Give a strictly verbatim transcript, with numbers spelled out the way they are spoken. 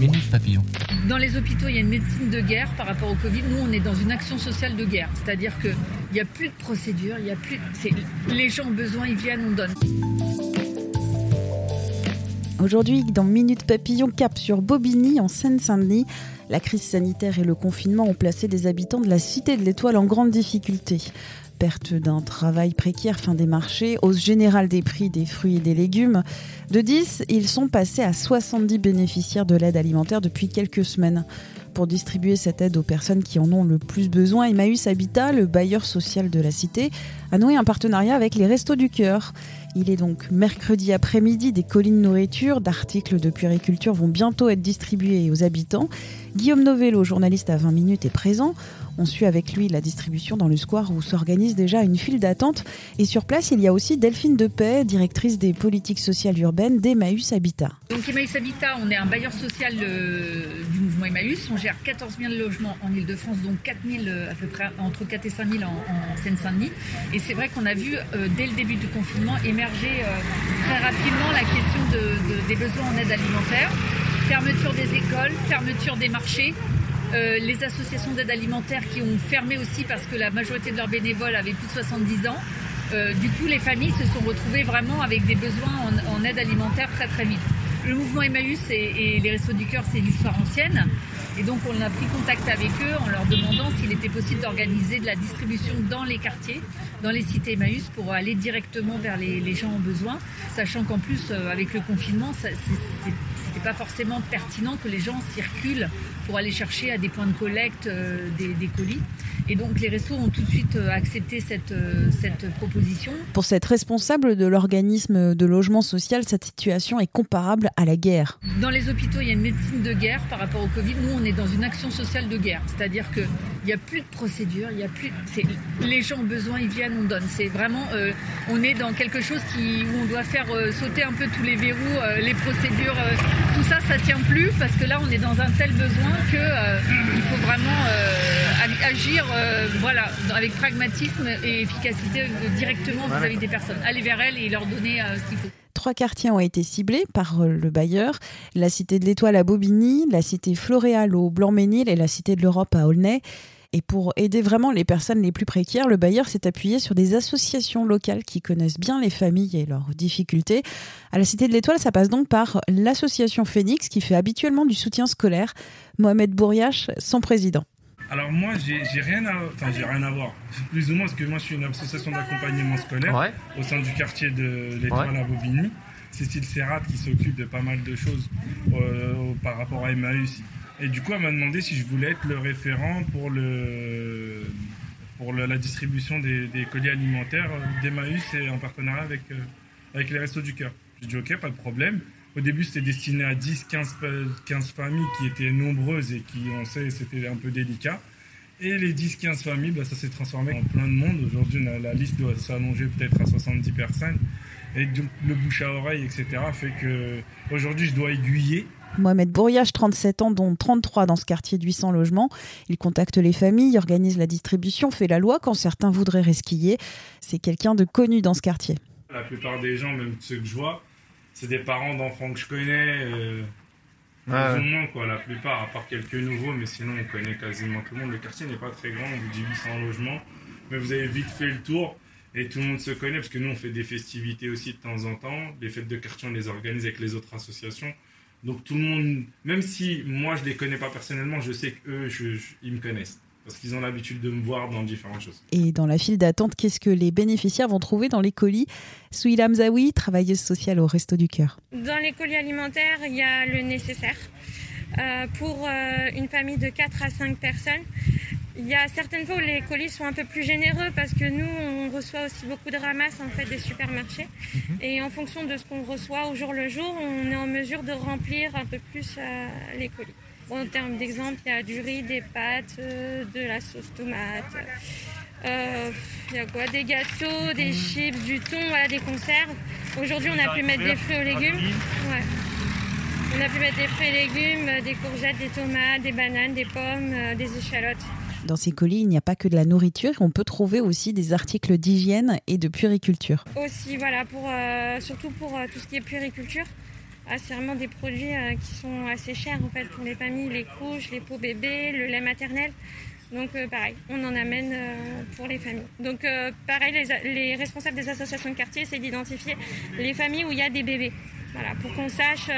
Minute Papillon. Dans les hôpitaux, il y a une médecine de guerre par rapport au Covid. Nous, on est dans une action sociale de guerre. C'est-à-dire qu'il n'y a plus de procédure, il n'y a plus... C'est... Les gens ont besoin, ils viennent, on donne. Aujourd'hui, dans Minute Papillon, cap sur Bobigny, en Seine-Saint-Denis, la crise sanitaire et le confinement ont placé des habitants de la Cité de l'Étoile en grande difficulté. Perte d'un travail précaire, fin des marchés, hausse générale des prix des fruits et des légumes. De dix, ils sont passés à soixante-dix bénéficiaires de l'aide alimentaire depuis quelques semaines. Pour distribuer cette aide aux personnes qui en ont le plus besoin, Emmaüs Habitat, le bailleur social de la cité, a noué un partenariat avec les Restos du Cœur. Il est donc mercredi après-midi, des collines nourriture, d'articles de puériculture vont bientôt être distribués aux habitants. Guillaume Novello, journaliste à vingt minutes, est présent. On suit avec lui la distribution dans le square où s'organise déjà une file d'attente. Et sur place, il y a aussi Delphine Depay, directrice des politiques sociales urbaines d'Emmaüs Habitat. Donc Emmaüs Habitat, on est un bailleur social euh, du mouvement Emmaüs. On gère quatorze mille logements en Île-de-France, donc quatre mille à peu près, entre quatre et cinq mille en, en Seine-Saint-Denis. Et c'est vrai qu'on a vu, euh, dès le début du confinement, émerger euh, très rapidement la question de, de, des besoins en aide alimentaire. Fermeture des écoles, fermeture des marchés. Euh, les associations d'aide alimentaire qui ont fermé aussi parce que la majorité de leurs bénévoles avaient plus de soixante-dix ans. Euh, du coup, les familles se sont retrouvées vraiment avec des besoins en, en aide alimentaire très très vite. Le mouvement Emmaüs et, et les Restos du Cœur, c'est une histoire ancienne. Et donc, on a pris contact avec eux en leur demandant s'il était possible d'organiser de la distribution dans les quartiers, dans les cités Emmaüs, pour aller directement vers les, les gens en besoin. Sachant qu'en plus, euh, avec le confinement, ça, c'est, c'est c'est pas forcément pertinent que les gens circulent pour aller chercher à des points de collecte euh, des, des colis. Et donc les restos ont tout de suite euh, accepté cette, euh, cette proposition. Pour cette responsable de l'organisme de logement social, cette situation est comparable à la guerre. Dans les hôpitaux, il y a une médecine de guerre par rapport au Covid. Nous, on est dans une action sociale de guerre. C'est-à-dire qu'il n'y a plus de procédure, il y a plus... C'est... Les gens ont besoin, ils viennent, on donne. C'est vraiment... Euh, on est dans quelque chose qui... où on doit faire euh, sauter un peu tous les verrous, euh, les procédures... Euh... Tout ça, ça tient plus parce que là, on est dans un tel besoin qu'il euh, faut vraiment euh, agir euh, voilà, avec pragmatisme et efficacité euh, directement vis-à-vis des personnes. Aller vers elles et leur donner euh, ce qu'il faut. Trois quartiers ont été ciblés par le bailleur. La Cité de l'Étoile à Bobigny, la Cité Floréal au Blanc-Ménil et la Cité de l'Europe à Aulnay. Et pour aider vraiment les personnes les plus précaires, le bailleur s'est appuyé sur des associations locales qui connaissent bien les familles et leurs difficultés. À la Cité de l'Étoile, ça passe donc par l'association Phénix qui fait habituellement du soutien scolaire. Mohamed Bouriache, son président. Alors moi, j'ai, j'ai rien à, enfin j'ai rien à voir. Plus ou moins parce que moi, je suis une association d'accompagnement scolaire ouais. au sein du quartier de l'Étoile ouais. à Bobigny. Cécile Serrat qui s'occupe de pas mal de choses euh, par rapport à Emmaüs. Et du coup, elle m'a demandé si je voulais être le référent pour, le, pour le, la distribution des, des colis alimentaires d'Emmaüs et en partenariat avec, euh, avec les Restos du Cœur. J'ai dit « Ok, pas de problème ». Au début, c'était destiné à dix à quinze familles qui étaient nombreuses et qui, on sait, c'était un peu délicat. Et les dix à quinze familles, bah, ça s'est transformé en plein de monde. Aujourd'hui, la, la liste doit s'allonger peut-être à soixante-dix personnes. Et donc, le bouche à oreille, et cetera fait qu'aujourd'hui, je dois aiguiller. Mohamed Bouriache, trente-sept ans, dont trente-trois dans ce quartier de huit cents logements. Il contacte les familles, organise la distribution, fait la loi quand certains voudraient resquiller. C'est quelqu'un de connu dans ce quartier. La plupart des gens, même ceux que je vois, c'est des parents d'enfants que je connais. Euh, ah plus ouais. ou moins, quoi, la plupart, à part quelques nouveaux, mais sinon on connaît quasiment tout le monde. Le quartier n'est pas très grand, on vous dit huit cents logements, mais vous avez vite fait le tour. Et tout le monde se connaît, parce que nous on fait des festivités aussi de temps en temps. Les fêtes de quartier, on les organise avec les autres associations. Donc tout le monde, même si moi je ne les connais pas personnellement, je sais qu'eux, je, je, ils me connaissent. Parce qu'ils ont l'habitude de me voir dans différentes choses. Et dans la file d'attente, qu'est-ce que les bénéficiaires vont trouver dans les colis ? Souïla Mzaoui, travailleuse sociale au Resto du Cœur. Dans les colis alimentaires, il y a le nécessaire. Euh, pour euh, une famille de quatre à cinq personnes, Il y a certaines fois où les colis sont un peu plus généreux parce que nous, on reçoit aussi beaucoup de ramasses en fait, des supermarchés. Mmh. Et en fonction de ce qu'on reçoit au jour le jour, on est en mesure de remplir un peu plus euh, les colis. Bon, en termes d'exemple, il y a du riz, des pâtes, euh, de la sauce tomate, euh, il y a quoi, des gâteaux, des chips, du thon, voilà, des conserves. Aujourd'hui, on a pu mettre des fruits et légumes. Ouais. On a pu mettre des fruits et légumes, des courgettes, des tomates, des bananes, des pommes, euh, des échalotes. Dans ces colis, il n'y a pas que de la nourriture, on peut trouver aussi des articles d'hygiène et de puériculture. Aussi, voilà, pour, euh, surtout pour euh, tout ce qui est puériculture. Ah, c'est vraiment des produits euh, qui sont assez chers en fait, pour les familles, les couches, les pots bébés, le lait maternel. Donc euh, pareil, on en amène euh, pour les familles. Donc euh, pareil, les, les responsables des associations de quartier, c'est d'identifier les familles où il y a des bébés. Voilà, pour qu'on sache